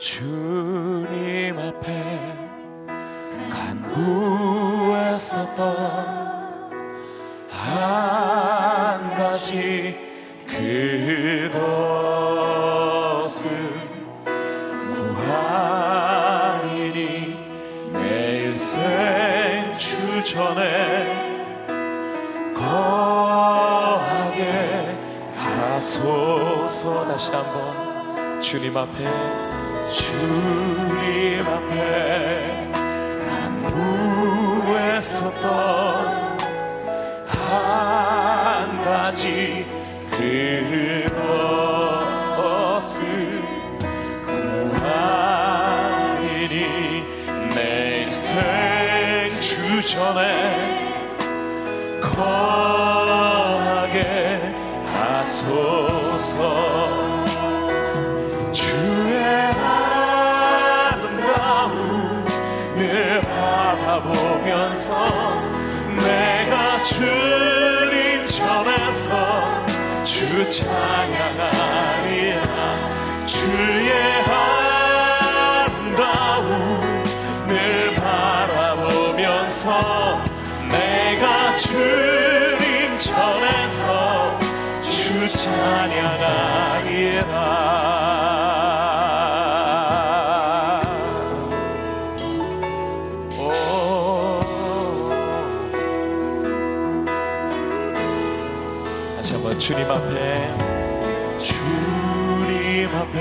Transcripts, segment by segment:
주님 앞에 간구했었던 한 가지 그것은 구하리니 내 일생 주전에 거하게 하소서. 다시 한번 주님 앞에, 주님 앞에 간구했었던 한 가지 그것을 구하리니 내 인생 주전에 거하게 하소서. 내가 주님 전에서 주 찬양하리라. 주의 아름다움 늘 바라보면서 내가 주님 전에서 주 찬양하리라. 주님 앞에, 주님 앞에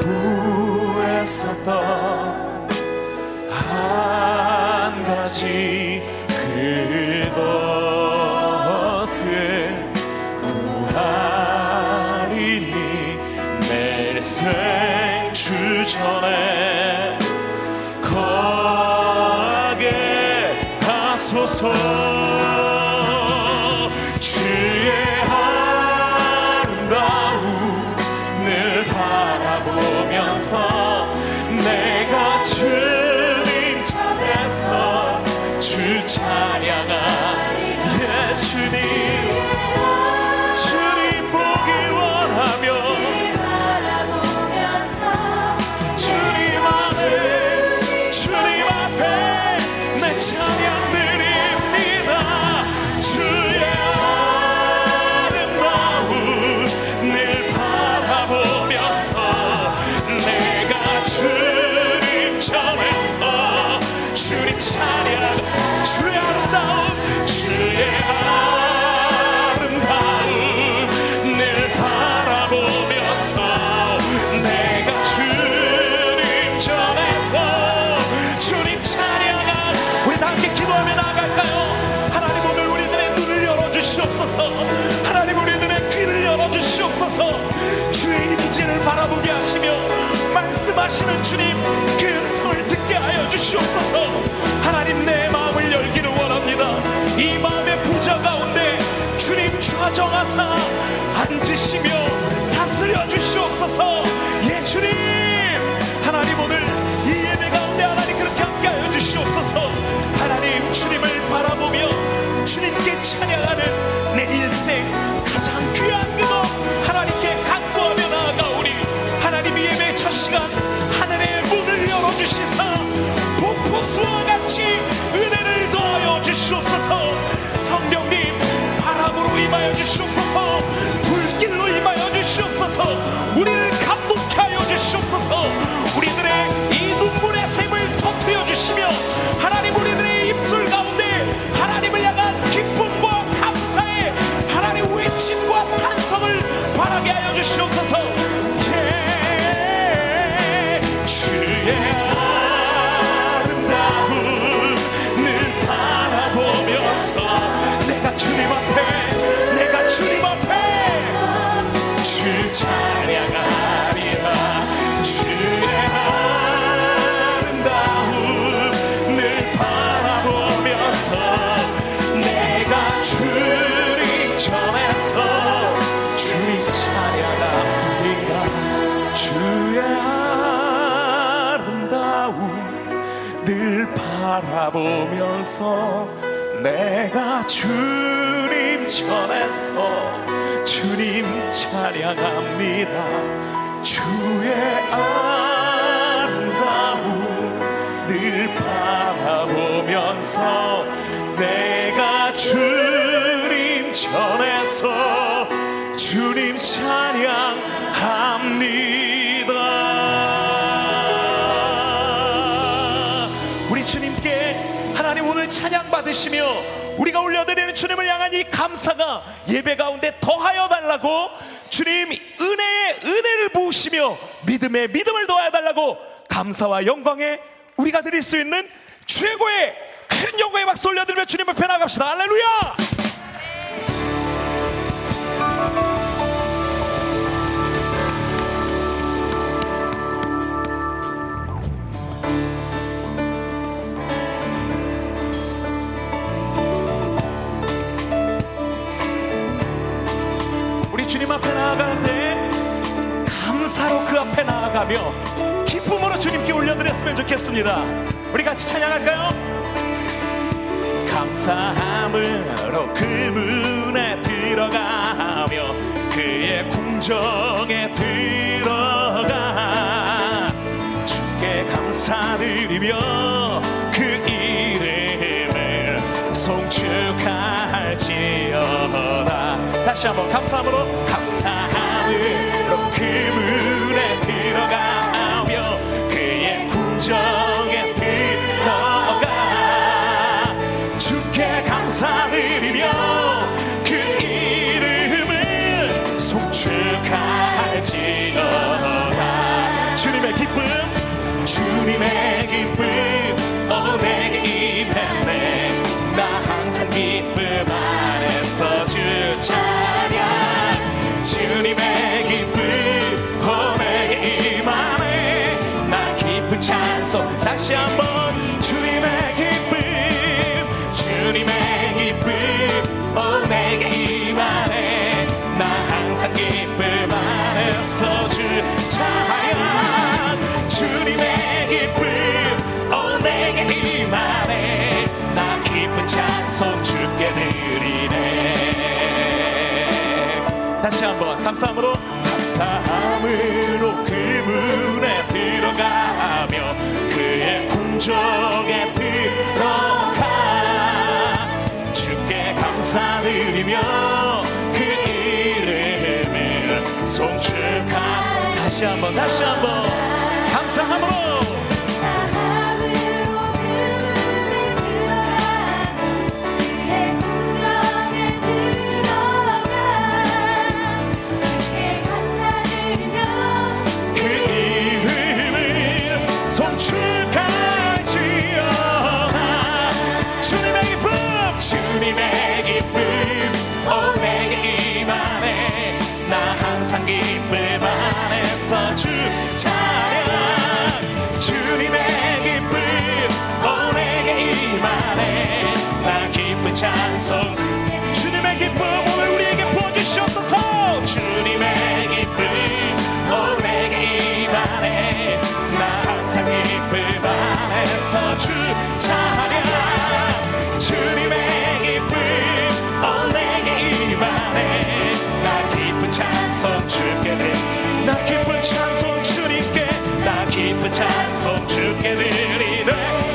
간구했었던 한 가지 그것을 구하리니 내 일생 주전에 거하게 하소서. 주의 아름다움 늘 바라보면서 내가 주님 전에서 주 찬양하리. 예, 주님 보기 원하며 주님 앞에 내 찬양 드립니다. 주 바라보게 하시며 말씀하시는 주님, 그 음성을 듣게 하여 주시옵소서. 하나님, 내 마음을 열기를 원합니다. 이 마음의 부자 가운데 주님 좌정하사 앉으시며 다스려 주시옵소서. 예, 주님, 하나님, 오늘 이 예배 가운데 하나님 그렇게 함께 하여 주시옵소서. 하나님, 주님을 바라보며 주님께 찬양하는 내 인생 가장 귀한 그거 하나님께 간구하며 나아가오니, 하나님, 예배 첫 시간 하늘의 문을 열어주시사 폭포수와 같이 은혜를 더하여 주시옵소서. 성령님, 바람으로 임하여 주시옵소서. 불길로 임하여 주시옵소서. 우리를 감동케 하여 주시옵소서. 우리들의 이 눈물의 샘을 터뜨려 주시며 하나님, 우리들의 입술 가운데 하나님을 향한 기쁨과 감사의 하나님 외침과 탄성을 바라게 하여 주시옵소서. 예, 주의 아름다움 늘 바라보면서 내가 주님 앞에, 내가 주님 앞에 주 찬양하리라. 주의 아름다움 늘 바라보면서 내가 주님 전에서 주님 찬양하리라. 주의 아름다움 늘 바라보면서 내가 주님 전에서 주님 찬양합니다. 주의 하나님 오늘 찬양 받으시며 우리가 올려드리는 주님을 향한 이 감사가 예배 가운데 더하여 달라고, 주님 은혜의 은혜를 부으시며 믿음의 믿음을 더하여 달라고, 감사와 영광에 우리가 드릴 수 있는 최고의 큰 영광의 박수 올려드리며 주님 앞에 나갑시다. 할렐루야! 주님 앞에 나아갈 때 감사로 그 앞에 나아가며 기쁨으로 주님께 올려드렸으면 좋겠습니다. 우리 같이 찬양할까요? 감사함으로 그분에 들어가며 그의 궁정에 들어가 주께 감사드리며 그 이름을 송축할지어다. 다시 한번 감사함으로, 감사함으로 그분에 들어가며 그의 궁정에 들어가 주께 감사드리며 그 이름을 송축할지어다. 주님의 기쁨, 주님의 기쁨 내게 임했네. 나 항상 기쁨 안에서 주 찬양 주님의 기쁨 내게 임하네. 나 깊은 찬송 다시 한번 주님의 기쁨 주님의 기쁨 내게 임하네. 나 항상 기쁨 안에서 주 찬양 주님의 기쁨 내게 임하네. 나 깊은 찬송 주께 드리네. 다시 한번 감사함으로, 감사함으로 그분에 들어가며 그의 궁정에 들어가 주께 감사드리며 그 이름을 송축하. 다시 한번 다시 한번 감사함으로. 찬송 주님의 기쁨 오늘 우리에게 부어주시옵소서. 주님의 기쁨 내게 임하네. 나 항상 기쁨 안에서 주 찬양 주님의 기쁨 내게 임하네. 나 기쁜 찬송 주께 드리네. 나 기쁜 찬송 주님께 나 기쁜 찬송 주께 드리네.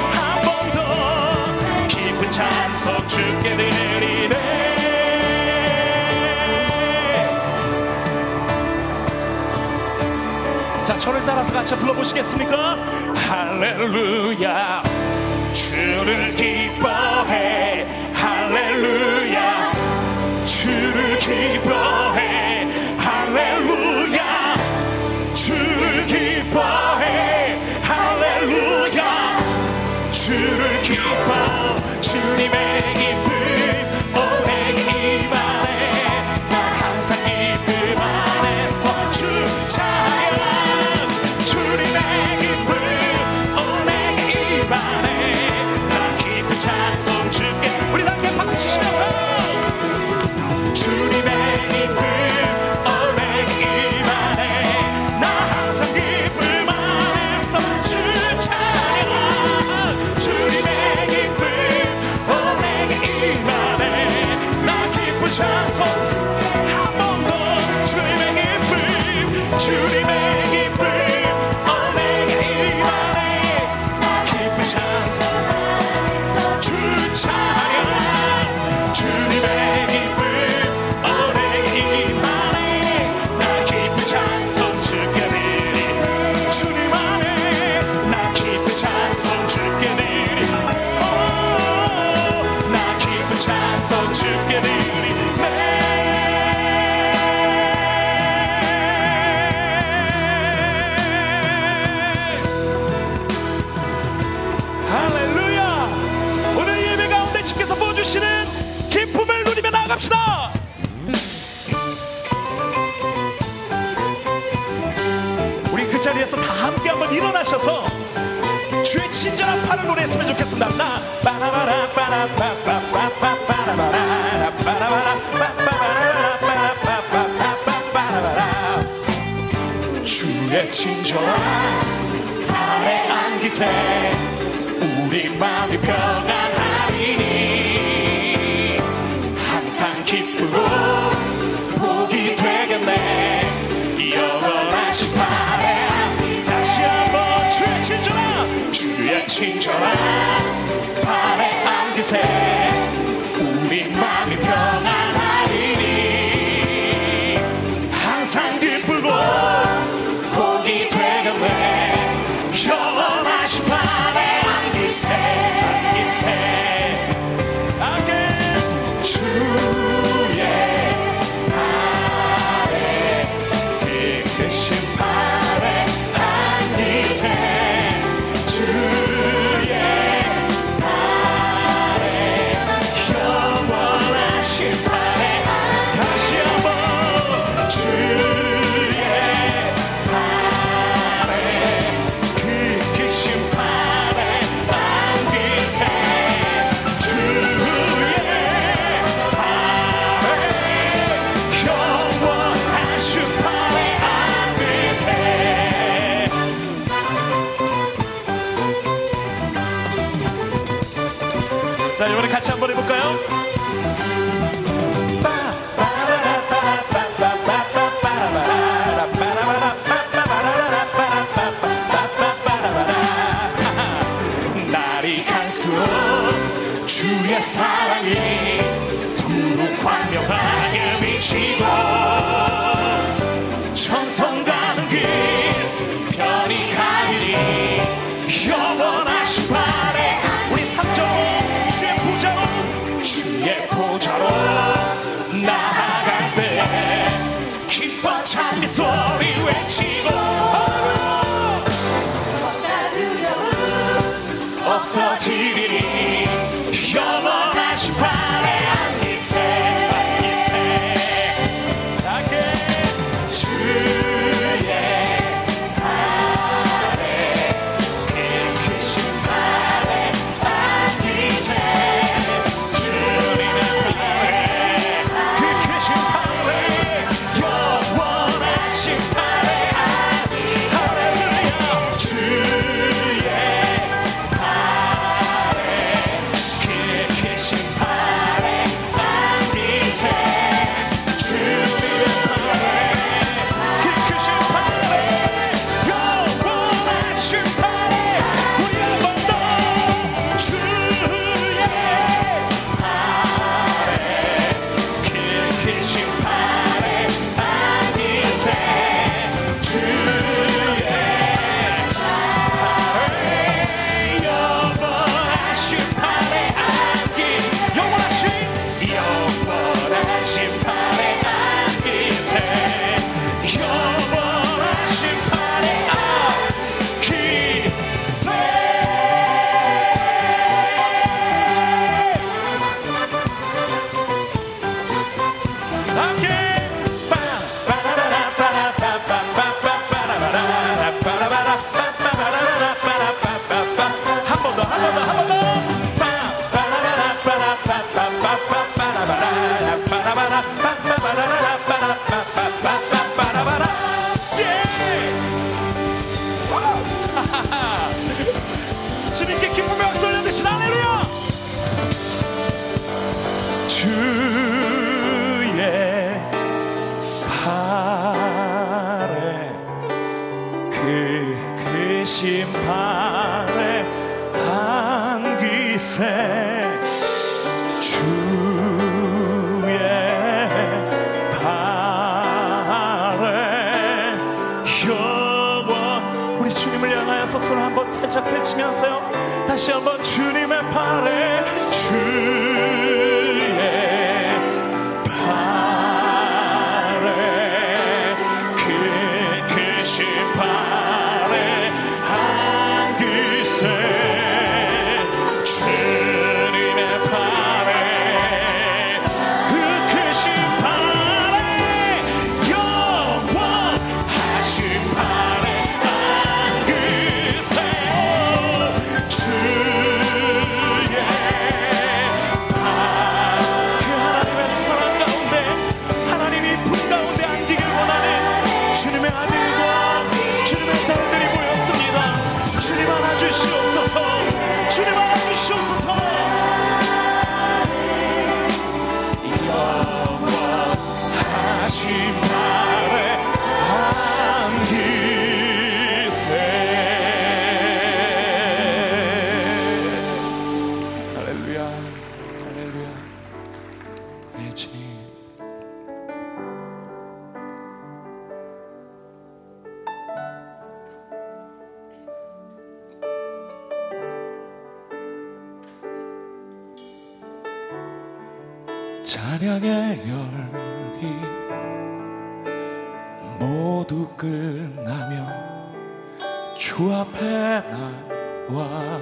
찬송 주께 드리네. 자, 저를 따라서 같이 불러보시겠습니까? 할렐루야 주를 기뻐해. 할렐루야 주를 기뻐해. 할렐루야 주를 기뻐해. 할렐루야 주를 기뻐해. 주님의 기쁨 내게 임하네. 나 항상 기쁨 안에서 주 찬양 주님의 기쁨 내게 임하네. 나 기쁜 찬송 주께 우리 함께 박수 치시면서 주님의 자리에서 다 함께 한번 일어나셔서 주의 친절한 팔을 노래했으면 좋겠습니다. 나 빠라바라 빠라바라 빠라바라 빠라바라 빠라바라 주의 친절한 팔에 안기세 우리 마음이 평안하리니 항상 기쁘고 복이 되겠네 영원하신 팔에 주의 친절한 팔에 안기세 우리 마음이 평안하리니 항상 기쁘고 복이 되겠네 영원하신 팔에 안기세 주의 팔에 깨끗이 팔에 안기세 자, 이번에 같이 한번 해볼까요? 날이 갈수록 주의 사랑이 두루 광명하게 비치고 천성 가는 길 편히 가리니 영원하신 발에 우리 3점 주의 보좌로 나아갈 때 기뻐 찬미 소리 외치고 겁나 두려움 없어지리니 영원하신 발에 안기세 주님께 기쁨의 박수 올려드립시다. 할렐루야. 주의 팔에 그 크신 팔에 안기세 주의 팔에 영원 우리 주님을 향하여서 손을 한번 살짝 펼치면서요 다시 한번 주님의 팔에 주의 팔에 크신 팔에 안기세 주님의 팔에 크신 팔에 영원하신 팔에 찬양의 열기 모두 끝나며 주 앞에 나와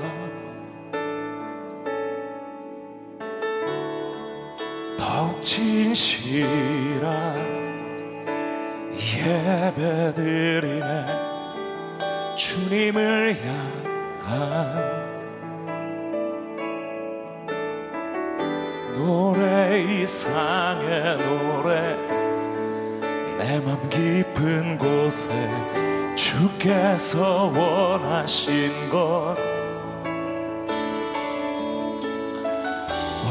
더욱 진실한 예배드리네 주님을 향한 노래 이상의 노래 내 맘 깊은 곳에 주께서 원하신 것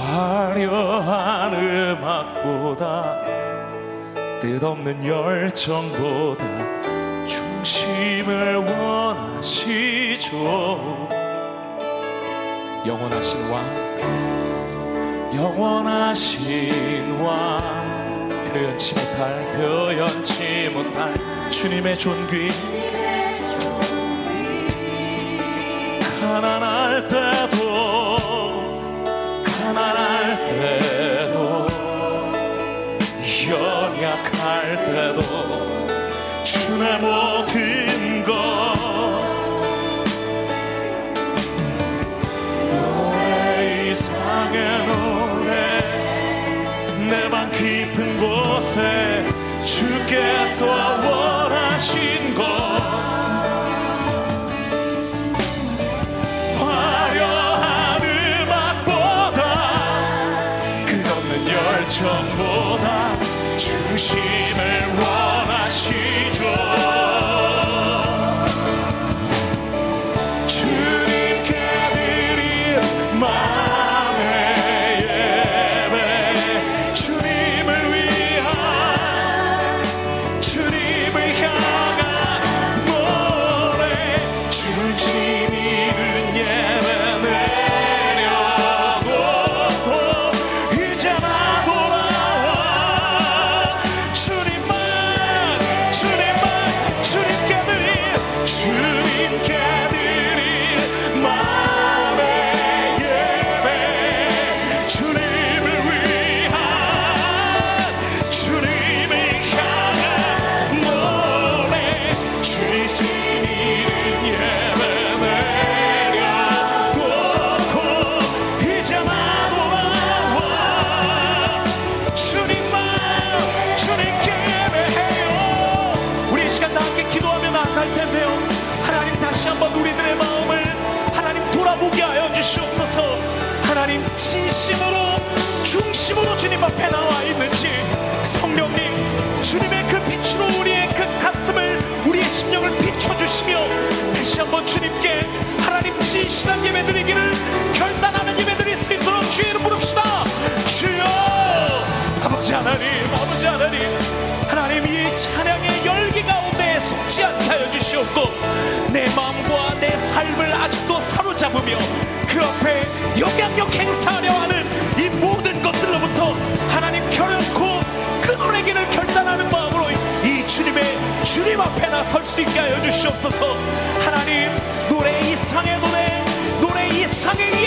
화려한 음악보다 뜻없는 열정보다 중심을 원하시죠. 영원하신 왕 영원하신 왕 표현치 못할 주님의 존귀 가난할 때도 연약할 때도 주의 모든 것노래 이상의 내 방 깊은 곳에 주께서 원하신 것 화려한 음악보다 끝없는 열정보다 중심을 원하시죠. 진심으로 중심으로 주님 앞에 나와 있는지 성령님 주님의 그 빛으로 우리의 그 가슴을 우리의 심령을 비춰주시며 다시 한번 주님께 하나님 진실한 예배드리기를 결단하는 예배드릴 수 있도록 주의 이름 부릅시다. 주여 아버지 하나님 하나님 이 찬양의 열기 가운데 속지 않게 하여 주시옵고 내 마음과 내 삶을 아직도 사로잡으며 그 앞에 영향력 행사하려 하는 이 모든 것들로부터 하나님 결연코 끊어내기를 결단하는 마음으로 이 주님 앞에 나설 수 있게 하여 주시옵소서. 하나님 노래 이상의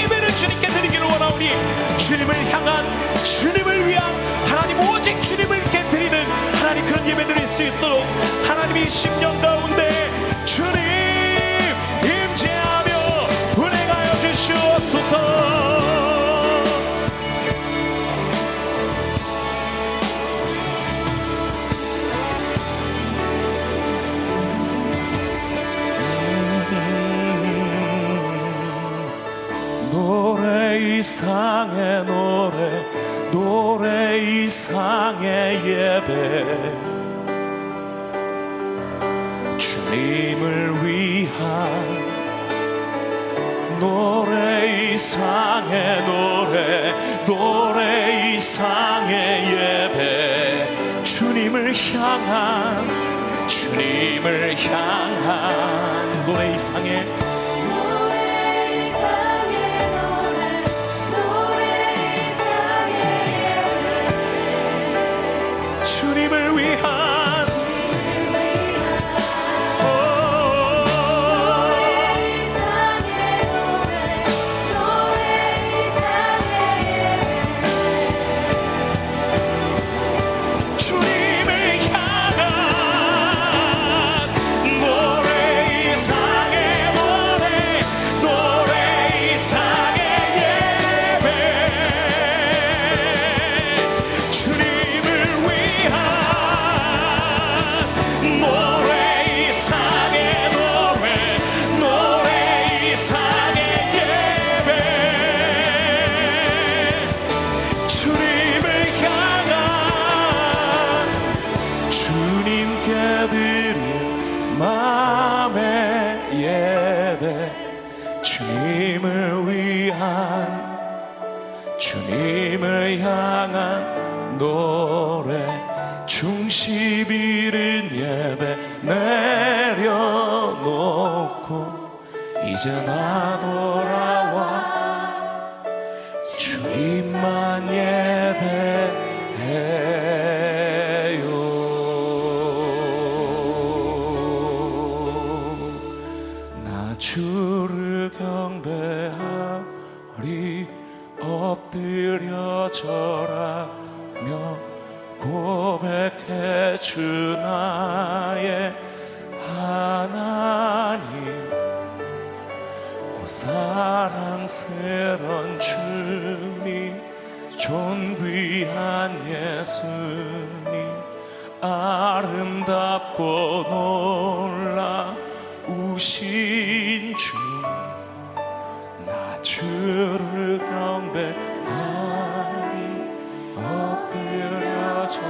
예배를 주님께 드리기를 원하오니 주님을 향한 주님을 위한 하나님 오직 주님을께 드리는 하나님 그런 예배 드릴 수 있도록 하나님이 심령 가운데 주님 주옵소서. 노래 이상의 노래 노래 이상의 예배 주님을 위한 노래 이상의 노래 노래 이상의 예배 주님을 향한 노래 이상의 예배 주님을 위한 예배, 주님을 위한, 주님을 향한 노래, 중시비를 예배 내려놓고 이제 나 돌아와 주님만 예배해요. 나 주를 경배하리, 엎드려 절하며 고백해, 주 나의 하나님, 오 사랑스런 주님, 존귀한 예수님, 아름답고 놀라우신 주, 나 주를 경배하니 엎드려서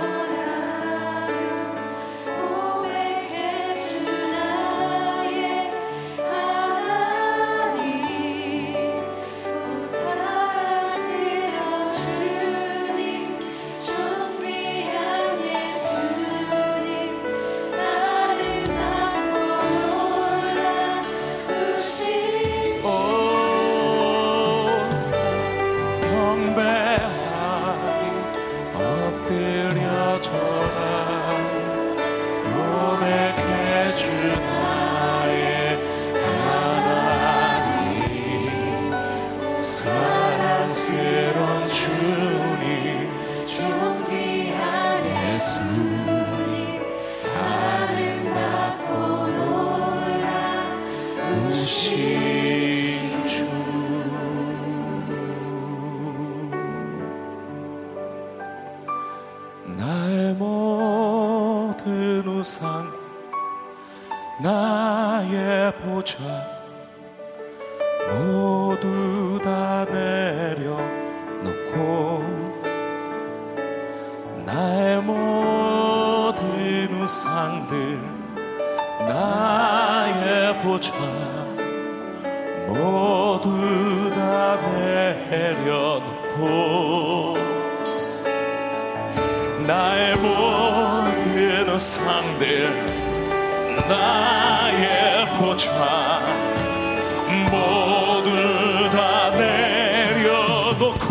모두 다 내려놓고 나의 모든 우상들, 나의 보좌 모두 다 내려놓고 나의 모든 우상들, 나의 보좌 모두 다 내려놓고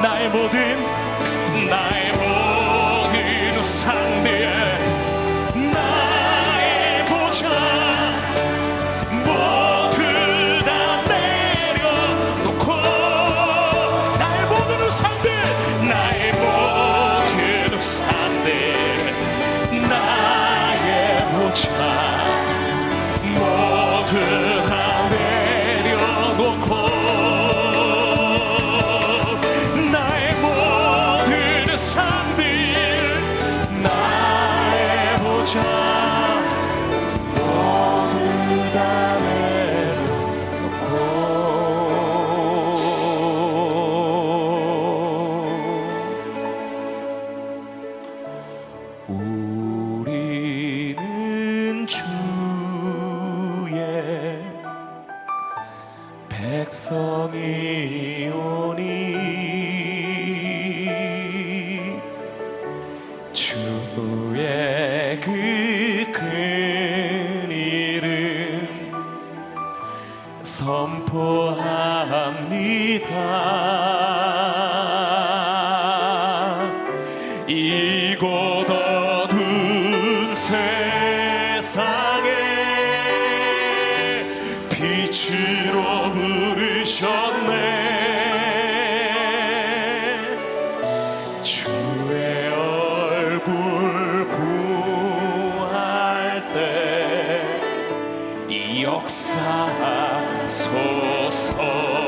나의 모든 우상들, 나의 보좌 모두 다 내려놓고 나의 모든 우상들, 나의 모든 우상들, 나의 보좌 역사소서.